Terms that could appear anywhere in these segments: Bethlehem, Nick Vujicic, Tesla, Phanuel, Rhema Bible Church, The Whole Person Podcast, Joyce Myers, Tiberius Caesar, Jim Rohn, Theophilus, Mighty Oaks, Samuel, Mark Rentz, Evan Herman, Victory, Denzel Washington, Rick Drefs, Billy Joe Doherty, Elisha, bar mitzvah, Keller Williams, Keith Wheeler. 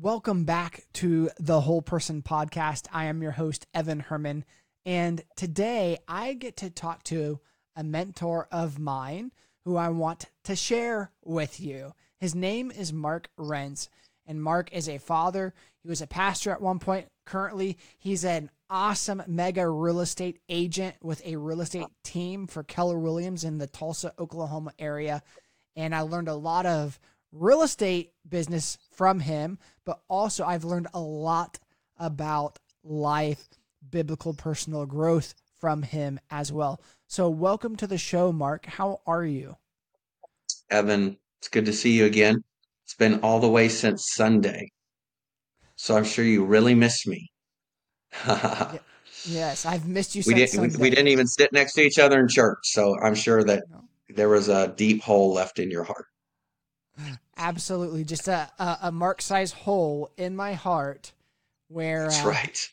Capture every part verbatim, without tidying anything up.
Welcome back to The Whole Person Podcast. I am your host, Evan Herman, and today I get to talk to a mentor of mine who I want to share with you. His name is Mark Rentz, and Mark is a father. He was a pastor at one point. Currently, he's an awesome mega real estate agent with a real estate team for Keller Williams in the Tulsa, Oklahoma area, and I learned a lot of real estate business from him, but also I've learned a lot about life, biblical personal growth from him as well. So welcome to the show, Mark. How are you? Evan, it's good to see you again. It's been all the way since Sunday, so I'm sure you really missed me. Yes, I've missed you since we didn't, Sunday. We didn't even sit next to each other in church, so I'm sure that no. There was a deep hole left in your heart. Absolutely. Just a, a, a Mark-sized hole in my heart where that's uh, right.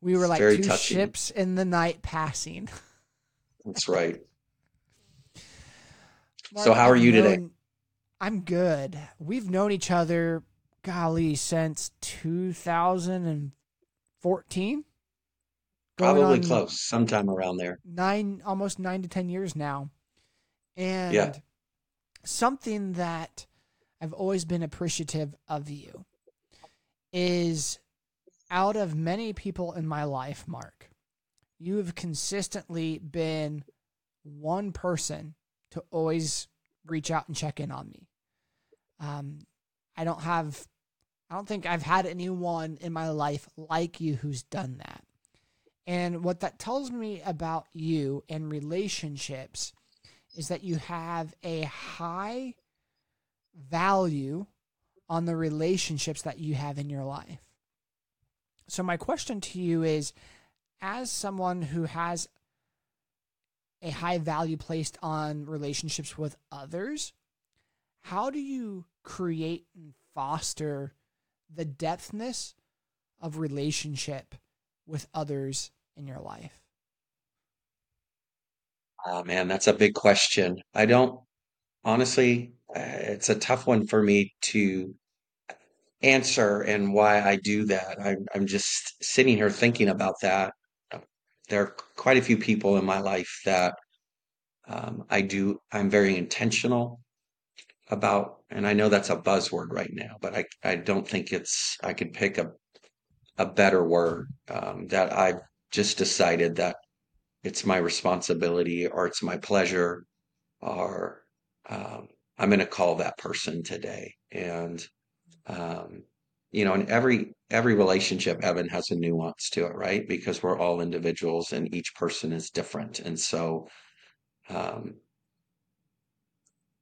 we were it's like two touching. ships in the night passing. That's right. Mark, so how are I've you known, today? I'm good. We've known each other, golly, since two thousand fourteen. Probably close, sometime around there. Nine, almost nine to ten years now. And yeah. Something that I've always been appreciative of you is out of many people in my life, Mark, you have consistently been one person to always reach out and check in on me. Um, I don't have, I don't think I've had anyone in my life like you who's done that. And what that tells me about you and relationships is that you have a high value on the relationships that you have in your life. So my question to you is, as someone who has a high value placed on relationships with others, how do you create and foster the depthness of relationship with others in your life? Oh man, that's a big question. I don't, honestly, uh, it's a tough one for me to answer and why I do that. I, I'm just sitting here thinking about that. There are quite a few people in my life that um, I do, I'm very intentional about, and I know that's a buzzword right now, but I, I don't think it's, I could pick a, a better word um, that I've just decided that it's my responsibility or it's my pleasure or um, I'm going to call that person today. And, um, you know, in every, every relationship, Evan, has a nuance to it, right? Because we're all individuals and each person is different. And so, um,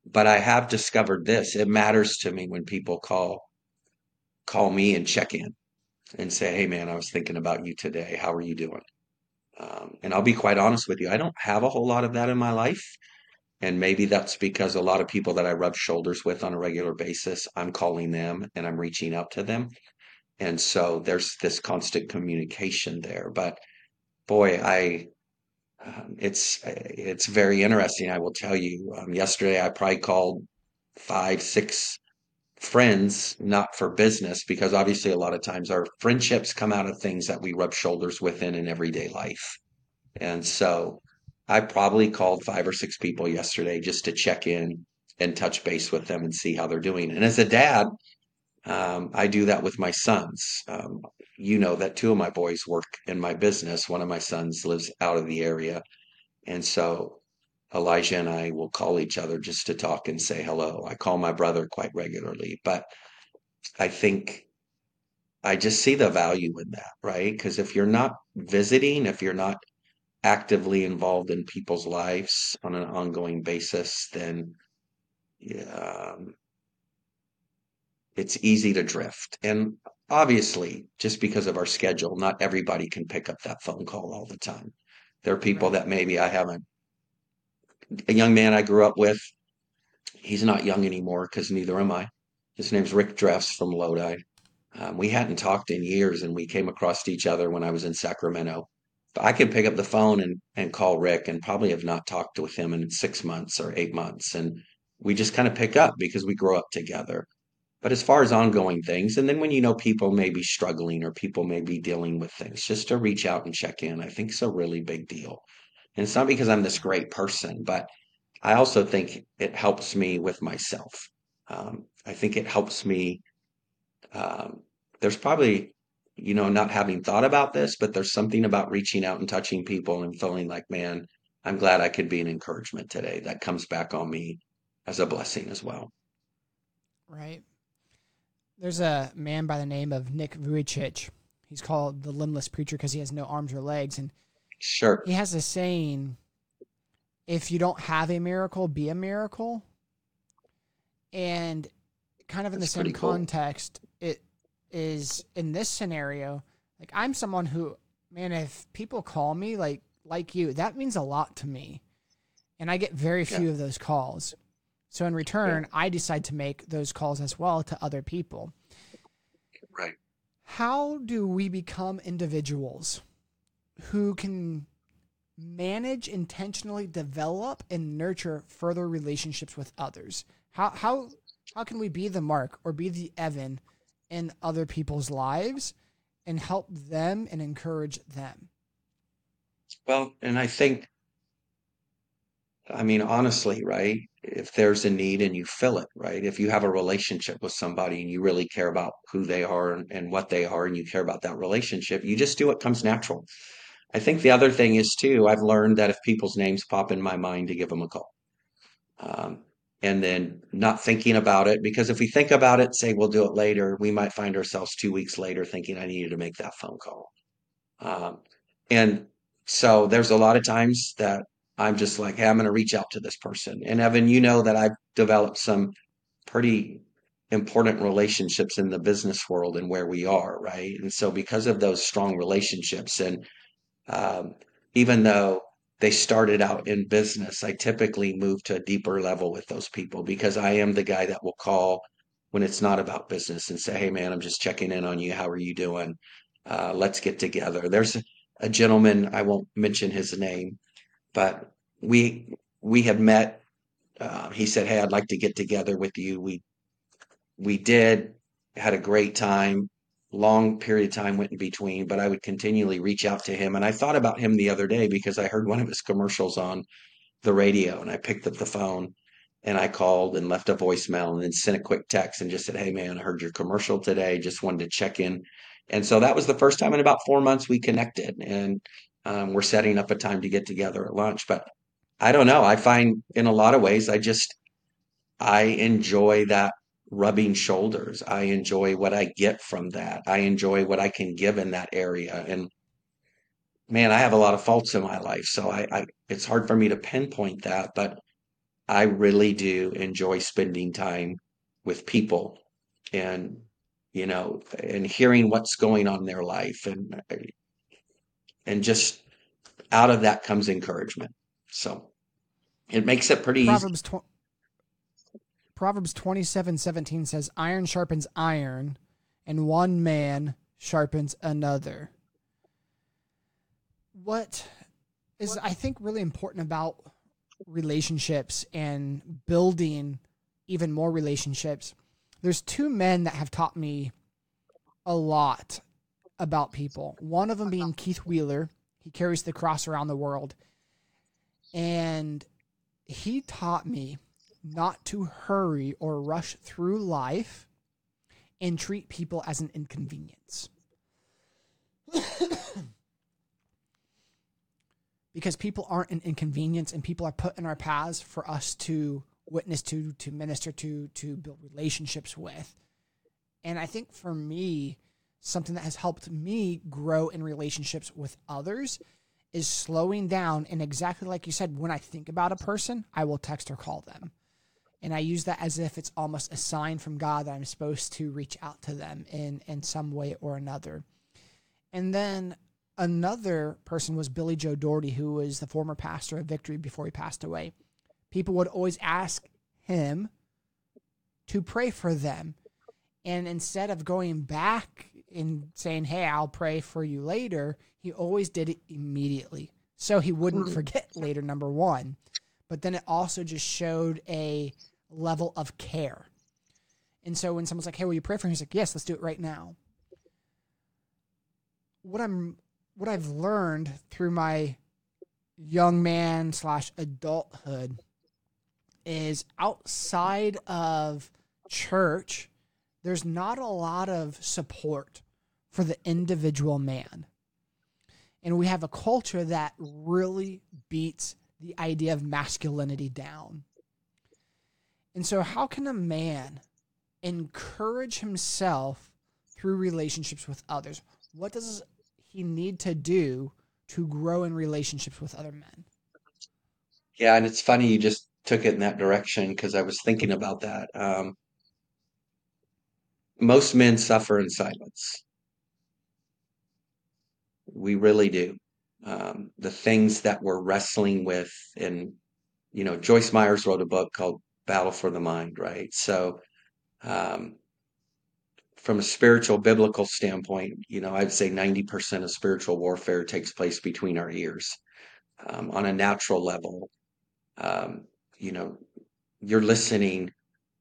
but I have discovered this. It matters to me when people call, call me and check in and say, hey man, I was thinking about you today. How are you doing? Um, and I'll be quite honest with you, I don't have a whole lot of that in my life. And maybe that's because a lot of people that I rub shoulders with on a regular basis, I'm calling them and I'm reaching out to them. And so there's this constant communication there. But boy, I um, it's it's very interesting. I will tell you, um, yesterday I probably called five, six friends, not for business, because obviously a lot of times our friendships come out of things that we rub shoulders with in, in everyday life. And so I probably called five or six people yesterday just to check in and touch base with them and see how they're doing. And as a dad, um, I do that with my sons. Um, you know that two of my boys work in my business. One of my sons lives out of the area. And so Elijah and I will call each other just to talk and say hello. I call my brother quite regularly, but I think I just see the value in that, right? Because if you're not visiting, if you're not actively involved in people's lives on an ongoing basis, then um, it's easy to drift. And obviously, just because of our schedule, not everybody can pick up that phone call all the time. There are people that maybe I haven't a young man I grew up with. He's not young anymore because neither am I. His name's Rick Drefs from Lodi. Um, we hadn't talked in years and we came across each other when I was in Sacramento. But I could pick up the phone and, and call Rick and probably have not talked with him in six months or eight months. And we just kind of pick up because we grew up together. But as far as ongoing things, and then when you know people may be struggling or people may be dealing with things, just to reach out and check in, I think is a really big deal. And it's not because I'm this great person, but I also think it helps me with myself. Um, I think it helps me. Um, there's probably, you know, not having thought about this, but there's something about reaching out and touching people and feeling like, man, I'm glad I could be an encouragement today. That comes back on me as a blessing as well. Right. There's a man by the name of Nick Vujicic. He's called the limbless preacher because he has no arms or legs. And sure, he has a saying, if you don't have a miracle, be a miracle. And kind of in That's the same context, cool. It is in this scenario, like I'm someone who, man, if people call me like, like you, that means a lot to me. And I get very few yeah. of those calls. So in return, yeah. I decide to make those calls as well to other people. Right. How do we become individuals who can manage, intentionally develop, and nurture further relationships with others? How how how can we be the Mark or be the Evan in other people's lives and help them and encourage them? Well, and I think, I mean, honestly, right? If there's a need and you fill it, right? If you have a relationship with somebody and you really care about who they are and, and what they are, and you care about that relationship, you just do what comes natural. I think the other thing is too, I've learned that if people's names pop in my mind, to give them a call. Um, and then not thinking about it, because if we think about it, say, we'll do it later, we might find ourselves two weeks later thinking I needed to make that phone call. Um, and so there's a lot of times that I'm just like, hey, I'm going to reach out to this person. And Evan, you know that I've developed some pretty important relationships in the business world and where we are, right? And so because of those strong relationships, and um, even though they started out in business, I typically move to a deeper level with those people, because I am the guy that will call when it's not about business and say, hey, man, I'm just checking in on you. How are you doing? Uh, let's get together. There's a gentleman, I won't mention his name, but we we had met. Uh, he said, hey, I'd like to get together with you. We we did, had a great time, long period of time went in between, but I would continually reach out to him. And I thought about him the other day because I heard one of his commercials on the radio, and I picked up the phone and I called and left a voicemail and then sent a quick text and just said, hey, man, I heard your commercial today. Just wanted to check in. And so that was the first time in about four months we connected. And Um, we're setting up a time to get together at lunch. But I don't know. I find in a lot of ways, I just, I enjoy that rubbing shoulders. I enjoy what I get from that. I enjoy what I can give in that area. And man, I have a lot of faults in my life. So I, I it's hard for me to pinpoint that, but I really do enjoy spending time with people and, you know, and hearing what's going on in their life. And And just out of that comes encouragement. So it makes it pretty Proverbs easy. Tw- Proverbs twenty-seven seventeen says, iron sharpens iron, and one man sharpens another. What is, I think, really important about relationships and building even more relationships, there's two men that have taught me a lot about people. One of them being Keith Wheeler. He carries the cross around the world. And he taught me not to hurry or rush through life and treat people as an inconvenience. Because people aren't an inconvenience, and people are put in our paths for us to witness to, to minister to, to build relationships with. And I think for me, something that has helped me grow in relationships with others is slowing down. And exactly like you said, when I think about a person, I will text or call them. And I use that as if it's almost a sign from God that I'm supposed to reach out to them in, in some way or another. And then another person was Billy Joe Doherty, who was the former pastor of Victory before he passed away. People would always ask him to pray for them. And instead of going back in saying, hey, I'll pray for you later, he always did it immediately. So he wouldn't forget later, number one. But then it also just showed a level of care. And so when someone's like, hey, will you pray for me? He's like, yes, let's do it right now. What I'm, what I've learned through my young man slash adulthood is outside of church, there's not a lot of support for the individual man. And we have a culture that really beats the idea of masculinity down. And so how can a man encourage himself through relationships with others? What does he need to do to grow in relationships with other men? Yeah, and it's funny you just took it in that direction because I was thinking about that. Um, most men suffer in silence. We really do. Um, the things that we're wrestling with, and, you know, Joyce Myers wrote a book called Battle for the Mind, right? So um, from a spiritual biblical standpoint, you know, I'd say ninety percent of spiritual warfare takes place between our ears. Um, on a natural level, um, you know, you're listening,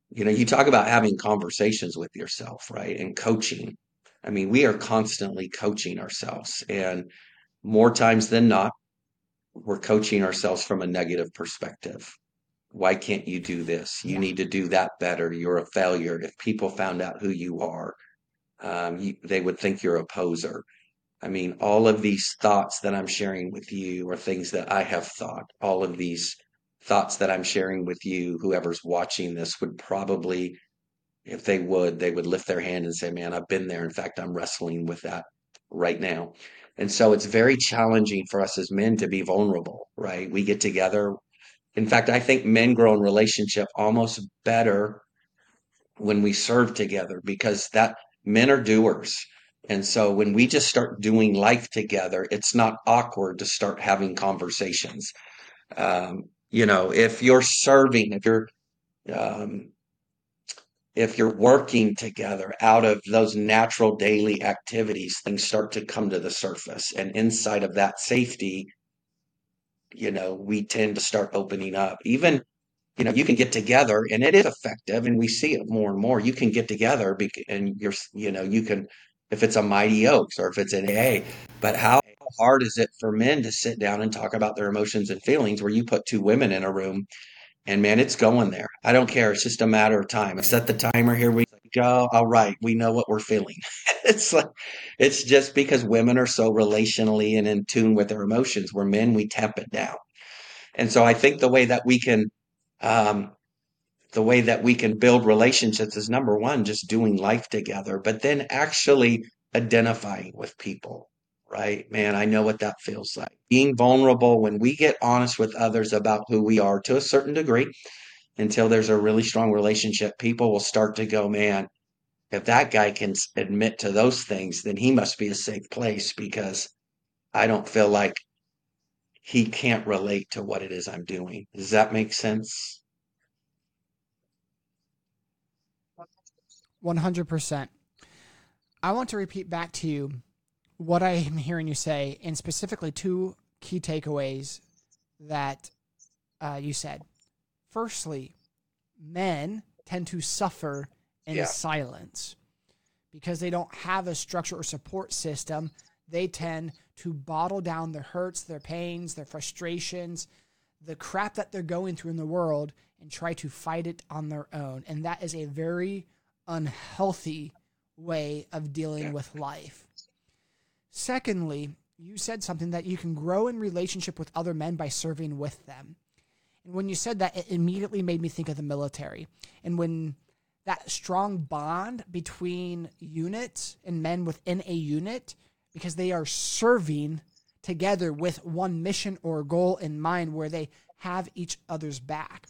you know, you talk about having conversations with yourself, right? And coaching. I mean, we are constantly coaching ourselves, and more times than not, we're coaching ourselves from a negative perspective. Why can't you do this? You need to do that better. You're a failure. If people found out who you are, um, you, they would think you're a poser. I mean, all of these thoughts that I'm sharing with you are things that I have thought. All of these thoughts that I'm sharing with you, whoever's watching this would probably, if they would, they would lift their hand and say, man, I've been there. In fact, I'm wrestling with that right now. And so it's very challenging for us as men to be vulnerable, right? We get together. In fact, I think men grow in relationship almost better when we serve together, because that men are doers. And so when we just start doing life together, it's not awkward to start having conversations. Um, you know, if you're serving, if you're, um, if you're working together, out of those natural daily activities, things start to come to the surface. And inside of that safety, you know, we tend to start opening up. Even, you know, you can get together, and it is effective, and we see it more and more. You can get together and you're, you know, you can, if it's a Mighty Oaks or if it's an A A, but how hard is it for men to sit down and talk about their emotions and feelings where you put two women in a room? And man, it's going there. I don't care. It's just a matter of time. I set the timer. Here we go. All right. We know what we're feeling. It's like, it's just because women are so relationally and in tune with their emotions, where men, we tap it down. And so I think the way that we can, um, the way that we can build relationships is, number one, just doing life together, but then actually identifying with people, right? Man, I know what that feels like. Being vulnerable, when we get honest with others about who we are to a certain degree, until there's a really strong relationship, people will start to go, man, if that guy can admit to those things, then he must be a safe place, because I don't feel like he can't relate to what it is I'm doing. Does that make sense? one hundred percent. I want to repeat back to you what I am hearing you say, and specifically two key takeaways that uh, you said. Firstly, men tend to suffer in yeah. silence because they don't have a structure or support system. They tend to bottle down their hurts, their pains, their frustrations, the crap that they're going through in the world, and try to fight it on their own. And that is a very unhealthy way of dealing yeah. with life. Secondly, you said something that you can grow in relationship with other men by serving with them. And when you said that, it immediately made me think of the military. And when that strong bond between units and men within a unit, because they are serving together with one mission or goal in mind, where they have each other's back.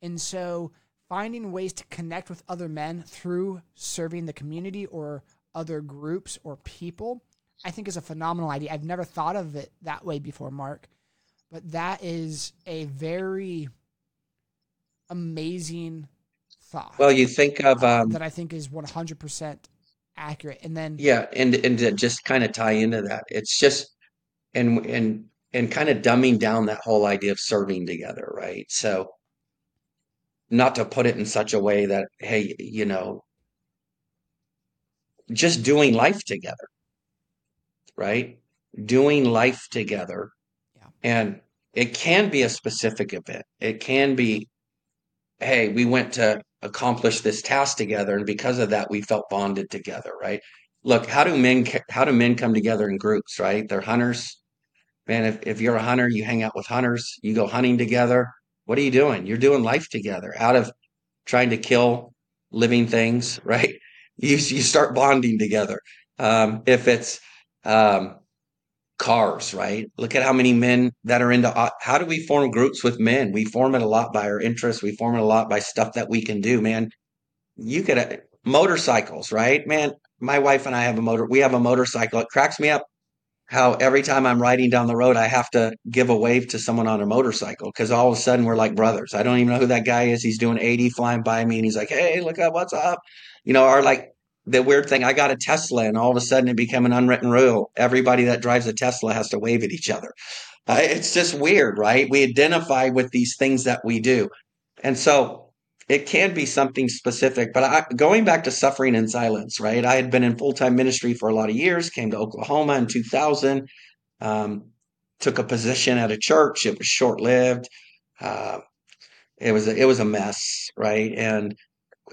And so finding ways to connect with other men through serving the community or other groups or people, I think is a phenomenal idea. I've never thought of it that way before, Mark, but that is a very amazing thought. Well, you think of um, that I think is one hundred percent accurate. And then, yeah. And, and to just kind of tie into that, it's just, and, and, and kind of dumbing down that whole idea of serving together. Right. So not to put it in such a way that, hey, you know, just doing life together, right? Doing life together. Yeah. And it can be a specific event. It can be, hey, we went to accomplish this task together, and because of that, we felt bonded together, right? Look, how do men how do men come together in groups, right? They're hunters. Man, if, if you're a hunter, you hang out with hunters, you go hunting together. What are you doing? You're doing life together. Out of trying to kill living things, right? You you start bonding together. Um, if it's um, cars, right? Look at how many men that are into, how do we form groups with men? We form it a lot by our interests. We form it a lot by stuff that we can do, man. You could, uh, motorcycles, right? Man, my wife and I have a motor, we have a motorcycle. It cracks me up how every time I'm riding down the road, I have to give a wave to someone on a motorcycle, because all of a sudden we're like brothers. I don't even know who that guy is. He's doing eighty flying by me, and he's like, hey, look up, what's up? You know, or like the weird thing, I got a Tesla, and all of a sudden it became an unwritten rule. Everybody that drives a Tesla has to wave at each other. Uh, it's just weird, right? We identify with these things that we do. And so it can be something specific, but I, going back to suffering in silence, right? I had been in full-time ministry for a lot of years, came to Oklahoma in two thousand, um, took a position at a church. It was short-lived. Uh, it was a, it was a mess, right? And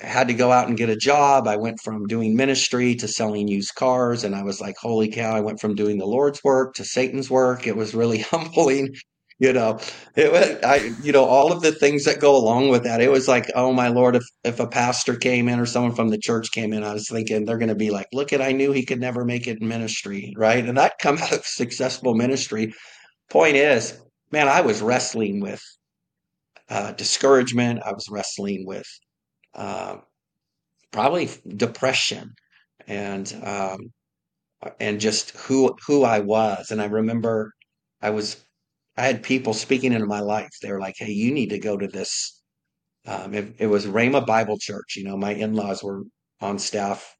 had to go out and get a job. I went from doing ministry to selling used cars, and I was like, holy cow, I went from doing the Lord's work to Satan's work. It was really humbling. You know, it was, I, you know, all of the things that go along with that. It was like, oh my Lord, if, if a pastor came in or someone from the church came in, I was thinking they're going to be like, look at, I knew he could never make it in ministry, right? And I'd come out of successful ministry. Point is, man, I was wrestling with uh, discouragement. I was wrestling with uh, probably depression and um, and just who who I was. And I remember I was. I had people speaking into my life. They were like, hey, you need to go to this. Um, it, it was Rhema Bible Church. You know, my in-laws were on staff,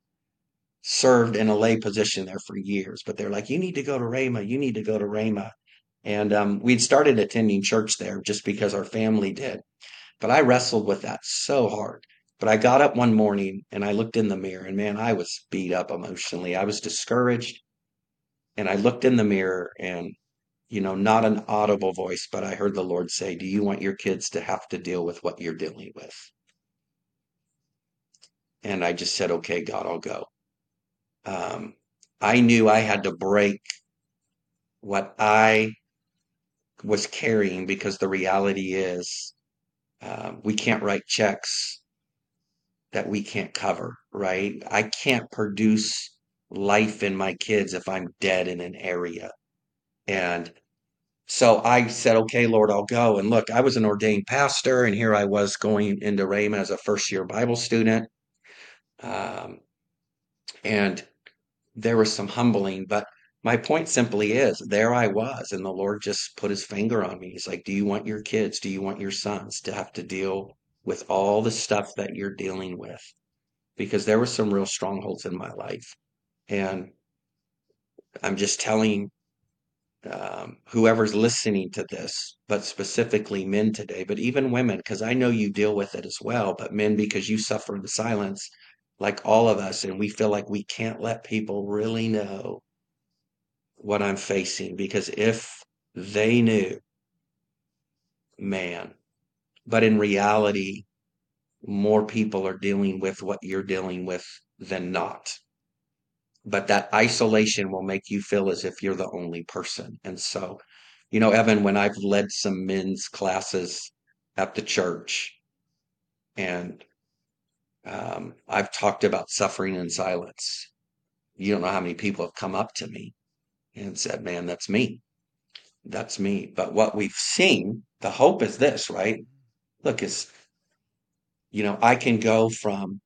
served in a lay position there for years. But they're like, you need to go to Rhema. You need to go to Rhema. And um, we'd started attending church there just because our family did. But I wrestled with that so hard. But I got up one morning and I looked in the mirror, and man, I was beat up emotionally. I was discouraged. And I looked in the mirror, and you know, not an audible voice, but I heard the Lord say, do you want your kids to have to deal with what you're dealing with? And I just said, okay, God, I'll go. Um, I knew I had to break what I was carrying, because the reality is uh, we can't write checks that we can't cover, right? I can't produce life in my kids if I'm dead in an area. And so I said, okay, Lord, I'll go. And look, I was an ordained pastor, and here I was going into Rhema as a first-year Bible student. Um, and there was some humbling, but my point simply is, there I was, and the Lord just put his finger on me. He's like, do you want your kids, do you want your sons to have to deal with all the stuff that you're dealing with? Because there were some real strongholds in my life. And I'm just telling Um, whoever's listening to this, but specifically men today, but even women, because I know you deal with it as well, but men, because you suffer in silence like all of us, and we feel like we can't let people really know what I'm facing, because if they knew, man. But in reality, more people are dealing with what you're dealing with than not. But that isolation will make you feel as if you're the only person. And so, you know, Evan, when I've led some men's classes at the church, and um, I've talked about suffering in silence, you don't know how many people have come up to me and said, man, that's me. That's me. But what we've seen, the hope is this, right? Look, is, you know, I can go from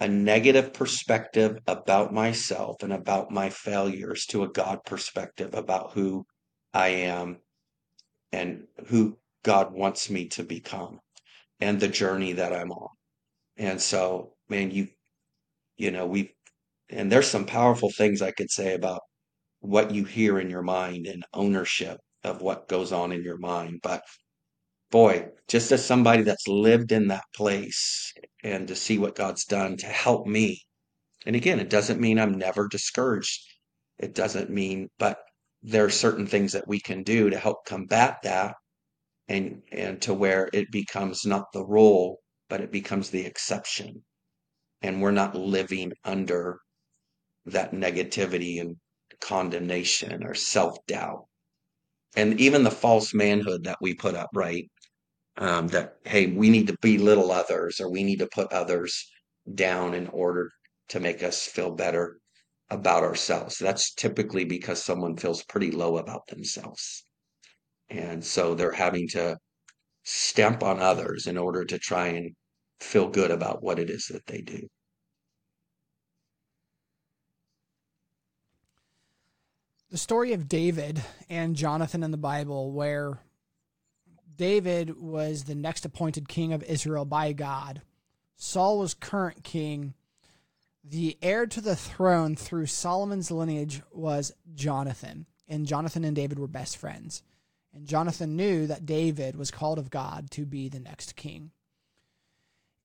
a negative perspective about myself and about my failures to a God perspective about who I am and who God wants me to become and the journey that I'm on. And so, man, you, you know, we've, and there's some powerful things I could say about what you hear in your mind and ownership of what goes on in your mind, but boy, just as somebody that's lived in that place and to see what God's done to help me. And again, it doesn't mean I'm never discouraged. It doesn't mean, but there are certain things that we can do to help combat that and, and to where it becomes not the rule, but it becomes the exception. And we're not living under that negativity and condemnation or self-doubt. And even the false manhood that we put up, right? Um, that, hey, we need to belittle others, or we need to put others down in order to make us feel better about ourselves. That's typically because someone feels pretty low about themselves. And so they're having to stamp on others in order to try and feel good about what it is that they do. The story of David and Jonathan in the Bible, where David was the next appointed king of Israel by God. Saul was current king. The heir to the throne through Solomon's lineage was Jonathan, and Jonathan and David were best friends. And Jonathan knew that David was called of God to be the next king,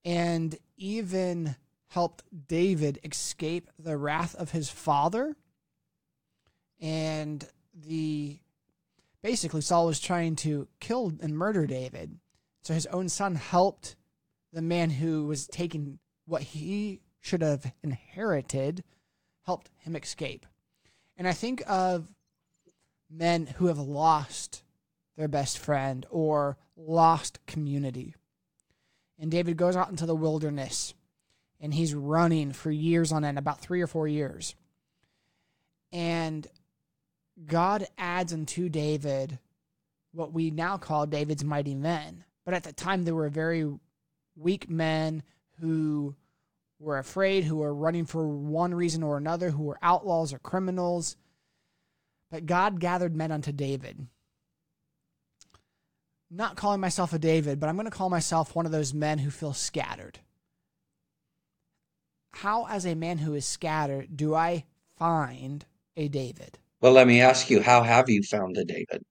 and even helped David escape the wrath of his father. And the basically Saul was trying to kill and murder David. So his own son helped the man who was taking what he should have inherited, helped him escape. And I think of men who have lost their best friend or lost community. And David goes out into the wilderness, and he's running for years on end, about three or four years. And God adds unto David what we now call David's mighty men. But at the time, they were very weak men who were afraid, who were running for one reason or another, who were outlaws or criminals. But God gathered men unto David. Not calling myself a David, but I'm going to call myself one of those men who feel scattered. How, as a man who is scattered, do I find a David? Well, let me ask you, how have you found a David?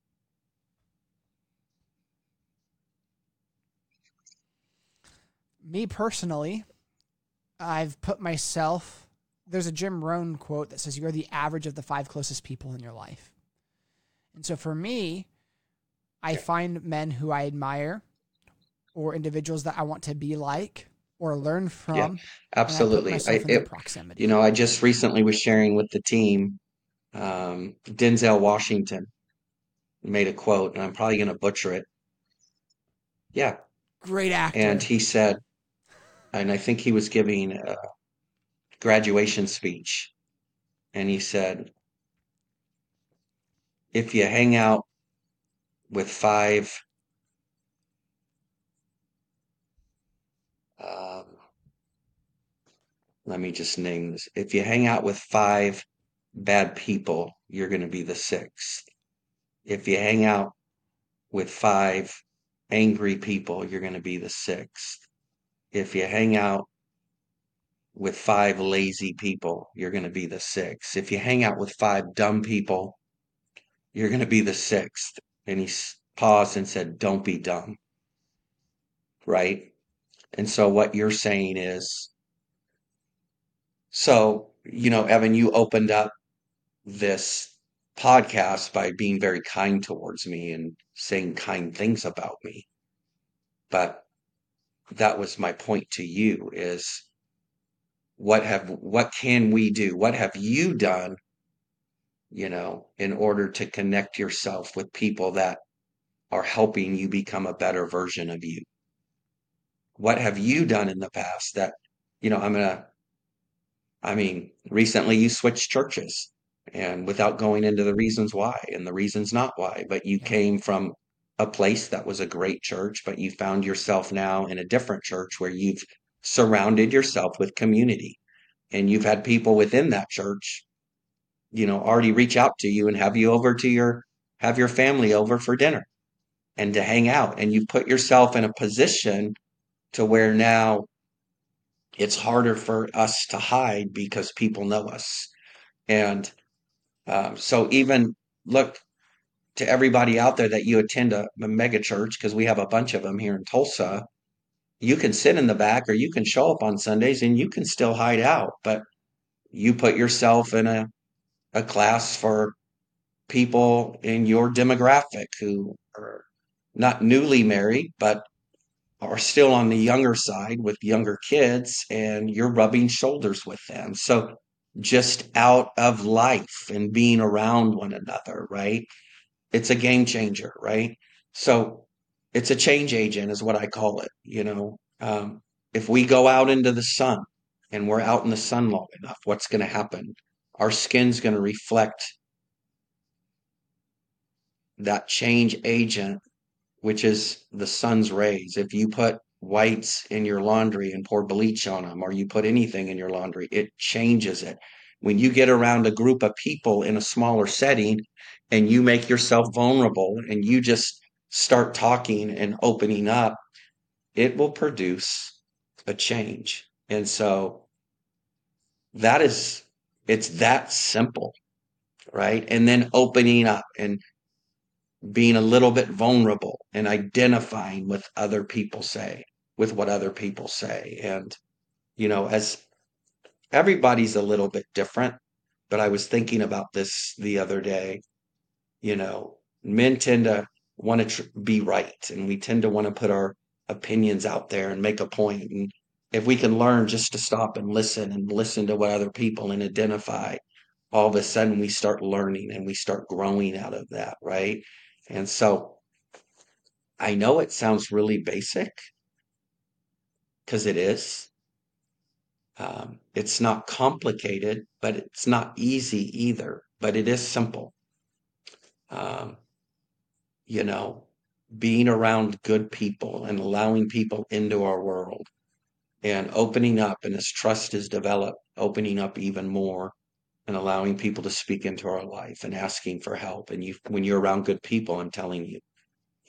Me personally, I've put myself, there's a Jim Rohn quote that says, you're the average of the five closest people in your life. And so for me, I find men who I admire or individuals that I want to be like or learn from. Yeah, absolutely. I, it, proximity. You know, I just recently was sharing with the team, um, Denzel Washington made a quote, and I'm probably going to butcher it. Yeah. Great actor. And he said, and I think he was giving a graduation speech, and he said, if you hang out with five um, let me just name this. If you hang out with five bad people, you're going to be the sixth. If you hang out with five angry people, you're going to be the sixth. If you hang out with five lazy people, you're going to be the sixth. If you hang out with five dumb people, you're going to be the sixth. And he paused and said, don't be dumb. Right? And so what you're saying is, so, you know, Evan, you opened up this podcast by being very kind towards me and saying kind things about me. But that was my point to you, is what have, what can we do? What have you done, you know, in order to connect yourself with people that are helping you become a better version of you? What have you done in the past that, you know, I'm going to, I mean, recently you switched churches, and without going into the reasons why and the reasons not why, but you came from a place that was a great church, but you found yourself now in a different church where you've surrounded yourself with community, and you've had people within that church, you know, already reach out to you and have you over to your, have your family over for dinner and to hang out. And you put yourself in a position to where now it's harder for us to hide because people know us. And um, so even look, to everybody out there that you attend a, a mega church, because we have a bunch of them here in Tulsa, you can sit in the back or you can show up on Sundays and you can still hide out, but you put yourself in a, a class for people in your demographic who are not newly married, but are still on the younger side with younger kids, and you're rubbing shoulders with them. So just out of life and being around one another, right? It's a game changer, right? So it's a change agent is what I call it. You know, um, if we go out into the sun and we're out in the sun long enough, what's going to happen? Our skin's going to reflect that change agent, which is the sun's rays. If you put whites in your laundry and pour bleach on them, or you put anything in your laundry, it changes it. When you get around a group of people in a smaller setting and you make yourself vulnerable and you just start talking and opening up, it will produce a change. And so that is, it's that simple, right? And then opening up and being a little bit vulnerable and identifying with other people say, with what other people say. And, you know, as everybody's a little bit different, but I was thinking about this the other day, you know, men tend to want to tr- be right. And we tend to want to put our opinions out there and make a point. And if we can learn just to stop and listen and listen to what other people and identify, all of a sudden we start learning and we start growing out of that. Right. And so I know it sounds really basic, because it is. Um, it's not complicated, but it's not easy either, but it is simple. Um, you know, being around good people and allowing people into our world and opening up, and as trust is developed, opening up even more and allowing people to speak into our life and asking for help. And you, when you're around good people, I'm telling you,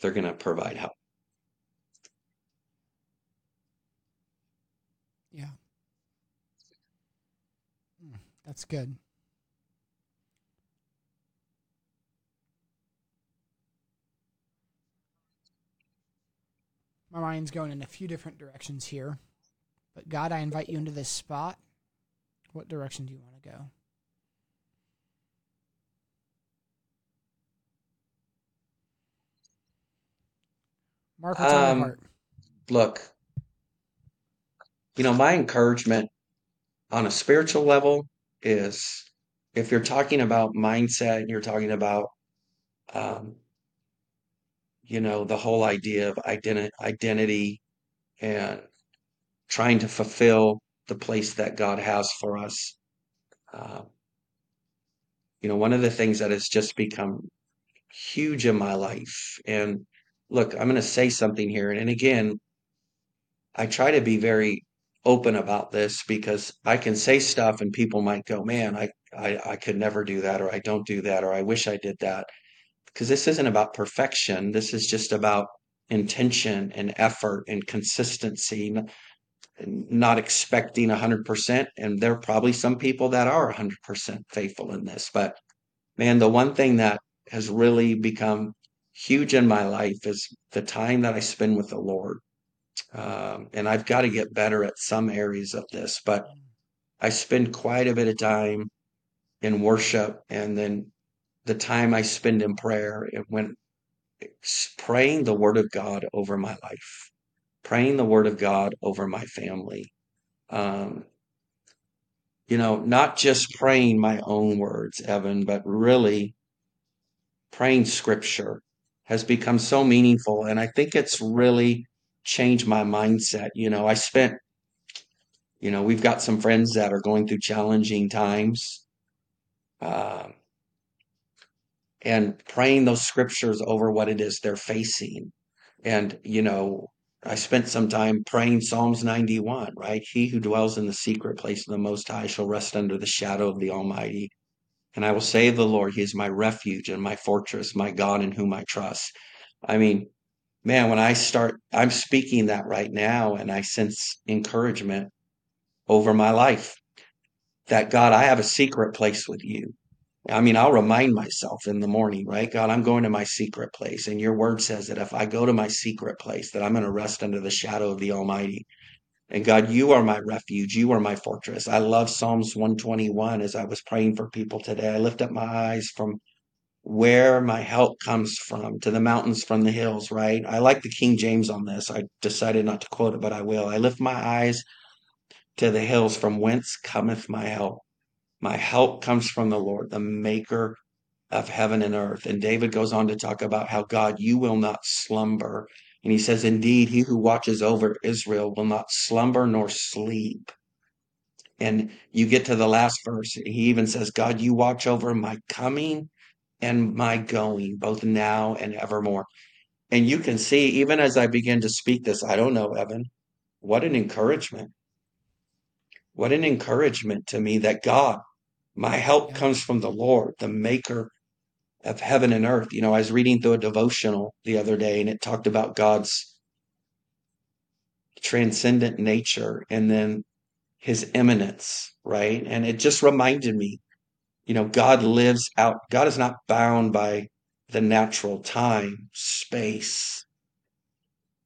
they're going to provide help. Yeah. That's good. My mind's going in a few different directions here, but God, I invite you into this spot. What direction do you want to go? Mark, what's on your heart? Look, you know, my encouragement on a spiritual level is, if you're talking about mindset and you're talking about, um, you know, the whole idea of identi- identity and trying to fulfill the place that God has for us. Uh, you know, one of the things that has just become huge in my life, and look, I'm going to say something here. And, and again, I try to be very open about this, because I can say stuff and people might go, man, I, I, I could never do that, or I don't do that, or I wish I did that. Because this isn't about perfection. This is just about intention and effort and consistency, not expecting one hundred percent. And there are probably some people that are one hundred percent faithful in this. But, man, the one thing that has really become huge in my life is the time that I spend with the Lord. Um, and I've got to get better at some areas of this, but I spend quite a bit of time in worship, and then the time I spend in prayer, and when praying the word of God over my life, praying the word of God over my family. Um, you know, not just praying my own words, Evan, but really praying scripture has become so meaningful. And I think it's really changed my mindset. You know, I spent, you know, we've got some friends that are going through challenging times. Uh, and praying those scriptures over what it is they're facing. And, you know, I spent some time praying Psalms ninety-one, right? He who dwells in the secret place of the Most High shall rest under the shadow of the Almighty. And I will say of the Lord, he is my refuge and my fortress, my God in whom I trust. I mean, man, when I start, I'm speaking that right now, and I sense encouragement over my life that, God, I have a secret place with you. I mean, I'll remind myself in the morning, right? God, I'm going to my secret place. And your word says that if I go to my secret place, that I'm going to rest under the shadow of the Almighty. And God, you are my refuge. You are my fortress. I love Psalms one twenty-one. As I was praying for people today, I lift up my eyes from where my help comes from, to the mountains from the hills, right? I like the King James on this. I decided not to quote it, but I will. I lift my eyes to the hills from whence cometh my help. My help comes from the Lord, the maker of heaven and earth. And David goes on to talk about how, God, you will not slumber. And he says, indeed, he who watches over Israel will not slumber nor sleep. And you get to the last verse. He even says, God, you watch over my coming and my going, both now and evermore. And you can see, even as I begin to speak this, I don't know, Evan, what an encouragement. What an encouragement to me that God, my help comes from the Lord, the maker of heaven and earth. You know, I was reading through a devotional the other day, and it talked about God's transcendent nature and then his eminence, right? And it just reminded me, you know, God lives out. God is not bound by the natural time, space.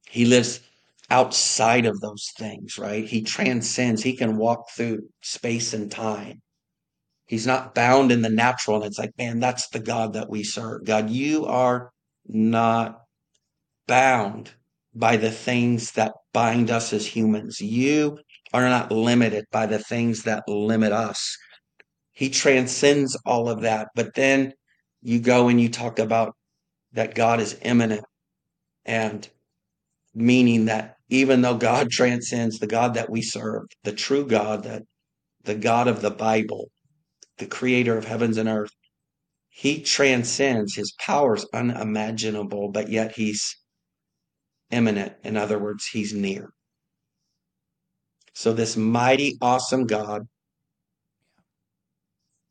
He lives outside of those things, right? He transcends. He can walk through space and time. He's not bound in the natural. And it's like, man, that's the God that we serve. God, you are not bound by the things that bind us as humans. You are not limited by the things that limit us. He transcends all of that. But then you go and you talk about that God is immanent, and meaning that even though God transcends, the God that we serve, the true God, that the God of the Bible, the creator of heavens and earth, he transcends. His power is unimaginable, but yet he's immanent. In other words, he's near. So this mighty, awesome God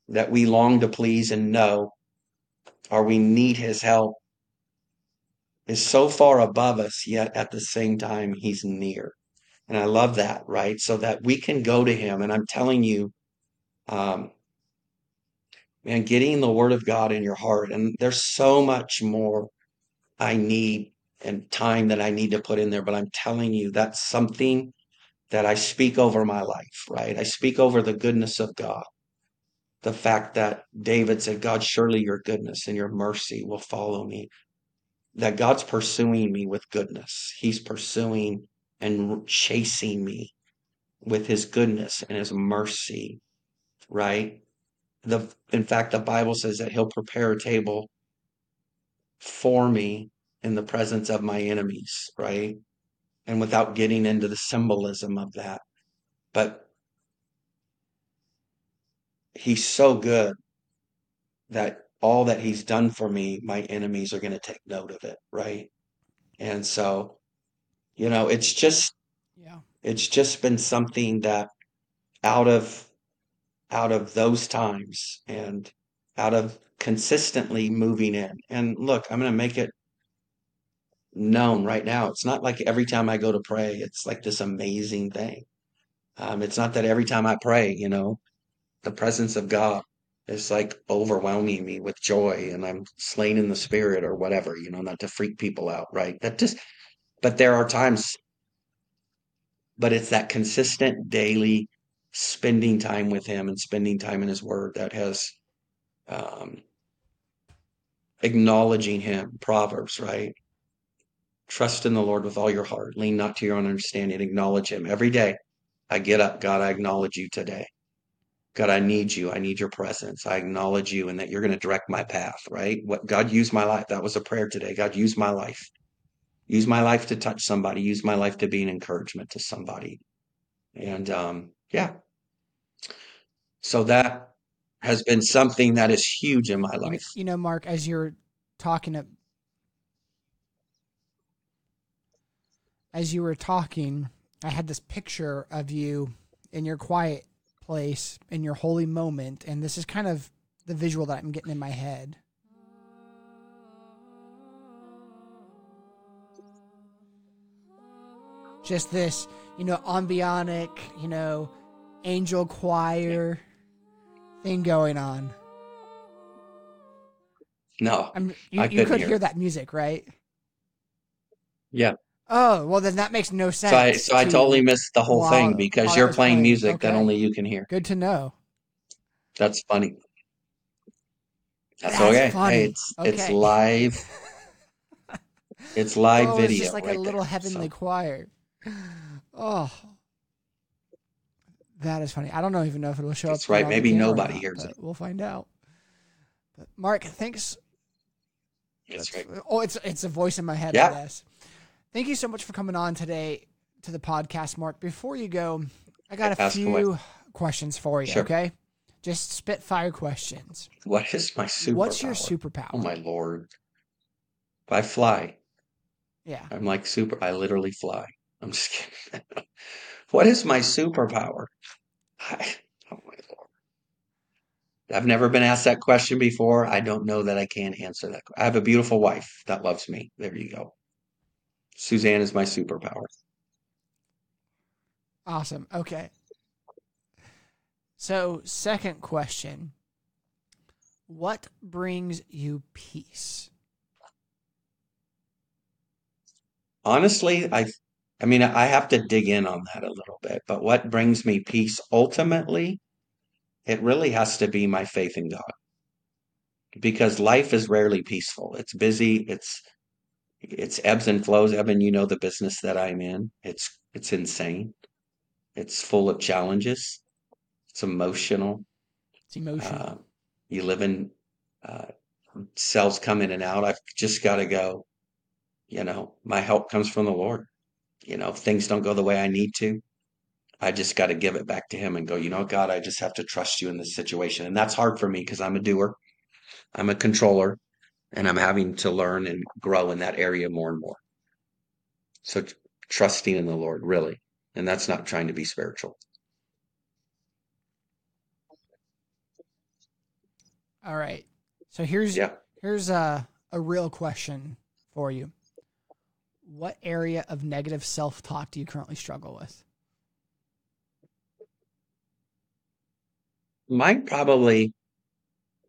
that we long to please and know, or we need his help, is so far above us, yet at the same time, he's near. And I love that, right? So that we can go to him. And I'm telling you, um, man, getting the word of God in your heart. And there's so much more I need and time that I need to put in there. But I'm telling you, that's something that I speak over my life, right? I speak over the goodness of God. The fact that David said, God, surely your goodness and your mercy will follow me. That God's pursuing me with goodness. He's pursuing and chasing me with his goodness and his mercy, right? The, in fact, the Bible says that he'll prepare a table for me in the presence of my enemies, right? And without getting into the symbolism of that. But he's so good that all that he's done for me, my enemies are going to take note of it, right? And so, you know, it's just, yeah, it's just been something that out of, out of those times and out of consistently moving in. And look, I'm going to make it known right now. It's not like every time I go to pray, it's like this amazing thing. Um, it's not that every time I pray, you know, the presence of God, it's like overwhelming me with joy and I'm slain in the spirit or whatever, you know, not to freak people out, right? That just, but there are times, but it's that consistent daily spending time with him and spending time in his word that has, um, acknowledging him, Proverbs, right? Trust in the Lord with all your heart, lean not to your own understanding, acknowledge him every day. I get up, God, I acknowledge you today. God, I need you. I need your presence. I acknowledge you and that you're going to direct my path, right? What God, use my life. That was a prayer today. God, use my life. Use my life to touch somebody. Use my life to be an encouragement to somebody. And um, yeah. So that has been something that is huge in my life. You know, Mark, as you're talking, to, as you were talking, I had this picture of you in your quiet place in your holy moment, and this is kind of the visual that I'm getting in my head. Just this, you know, ambionic, you know, angel choir thing going on. No, I'm, you, I you could hear, hear that music, right? Yeah. Oh, well, then that makes no sense. So I, so to I totally missed the whole thing because you're playing, playing music okay. that only you can hear. Good to know. That's funny. That's, That's okay. Funny. Hey, it's, okay. It's live. It's live oh, video. It's just like right a little there, heavenly so. Choir. Oh, that is funny. I don't know, even know if it will show That's up. That's right. Maybe nobody not, hears it. We'll find out. But Mark, thanks. That's right. Oh, it's it's a voice in my head. Yeah. I guess. Thank you so much for coming on today to the podcast, Mark. Before you go, I got I a few away. questions for you, sure. okay? Just spitfire questions. What is my superpower? What's your superpower? Oh, my Lord. I fly. Yeah. I'm like super. I literally fly. I'm just kidding. What is my superpower? I, oh, my Lord. I've never been asked that question before. I don't know that I can answer that. I have a beautiful wife that loves me. There you go. Suzanne is my superpower. Awesome. Okay. So, second question. What brings you peace? Honestly, I I mean, I have to dig in on that a little bit, but what brings me peace ultimately, it really has to be my faith in God. Because life is rarely peaceful. It's busy, it's It's ebbs and flows. Evan, you know the business that I'm in. It's it's insane. It's full of challenges. It's emotional. It's emotional. Uh, you live in uh, cells come in and out. I've just got to go. You know, my help comes from the Lord. You know, if things don't go the way I need to, I just got to give it back to Him and go, you know, God, I just have to trust you in this situation. And that's hard for me because I'm a doer. I'm a controller. And I'm having to learn and grow in that area more and more. So t- trusting in the Lord, really. And that's not trying to be spiritual. All right. So here's yeah. here's a, a real question for you. What area of negative self-talk do you currently struggle with? Mine probably,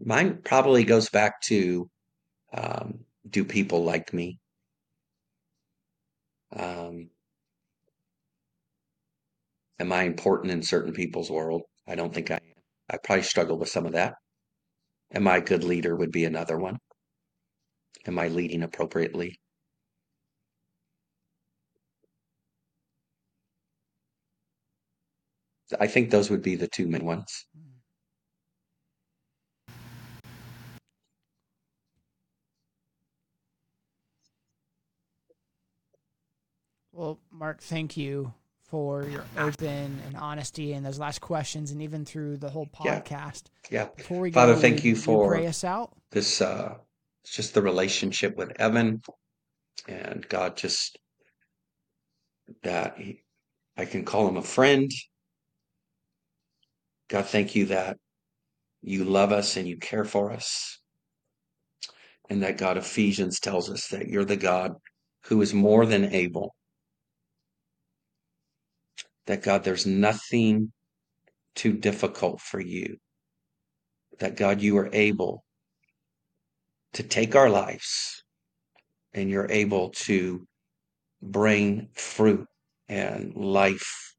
mine probably goes back to Um, do people like me? Um, am I important in certain people's world? I don't think I am. I probably struggle with some of that. Am I a good leader would be another one. Am I leading appropriately? I think those would be the two main ones. Well, Mark, thank you for your open and honesty and those last questions and even through the whole podcast. Yeah. yeah. Before we go, Father, thank you for pray us out. This, uh, it's just the relationship with Evan and God, just that he, I can call him a friend. God, thank you that you love us and you care for us. And that God, Ephesians tells us that you're the God who is more than able. That God, there's nothing too difficult for you. That God, you are able to take our lives and you're able to bring fruit and life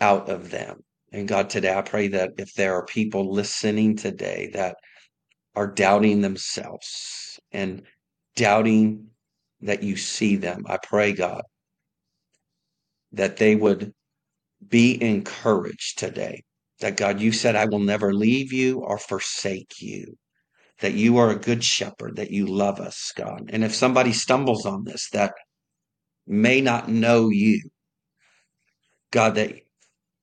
out of them. And God, today I pray that if there are people listening today that are doubting themselves and doubting that you see them, I pray, God, that they would be encouraged today. That God, you said, I will never leave you or forsake you. That you are a good shepherd, that you love us, God. And if somebody stumbles on this that may not know you, God, that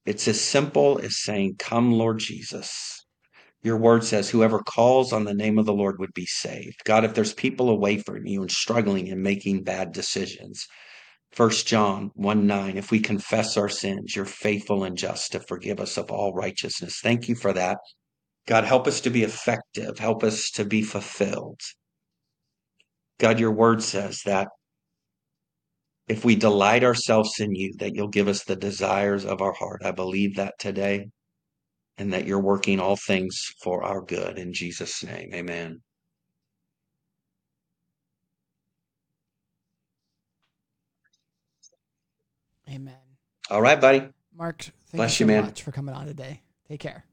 it's as simple as saying, come, Lord Jesus. Your word says, whoever calls on the name of the Lord would be saved. God, if there's people away from you and struggling and making bad decisions, First John one nine, if we confess our sins, you're faithful and just to forgive us of all righteousness. Thank you for that. God, help us to be effective. Help us to be fulfilled. God, your word says that if we delight ourselves in you, that you'll give us the desires of our heart. I believe that today, and that you're working all things for our good. In Jesus' name, amen. Amen. All right, buddy. Mark, thank Bless you so you, man. much for coming on today. Take care.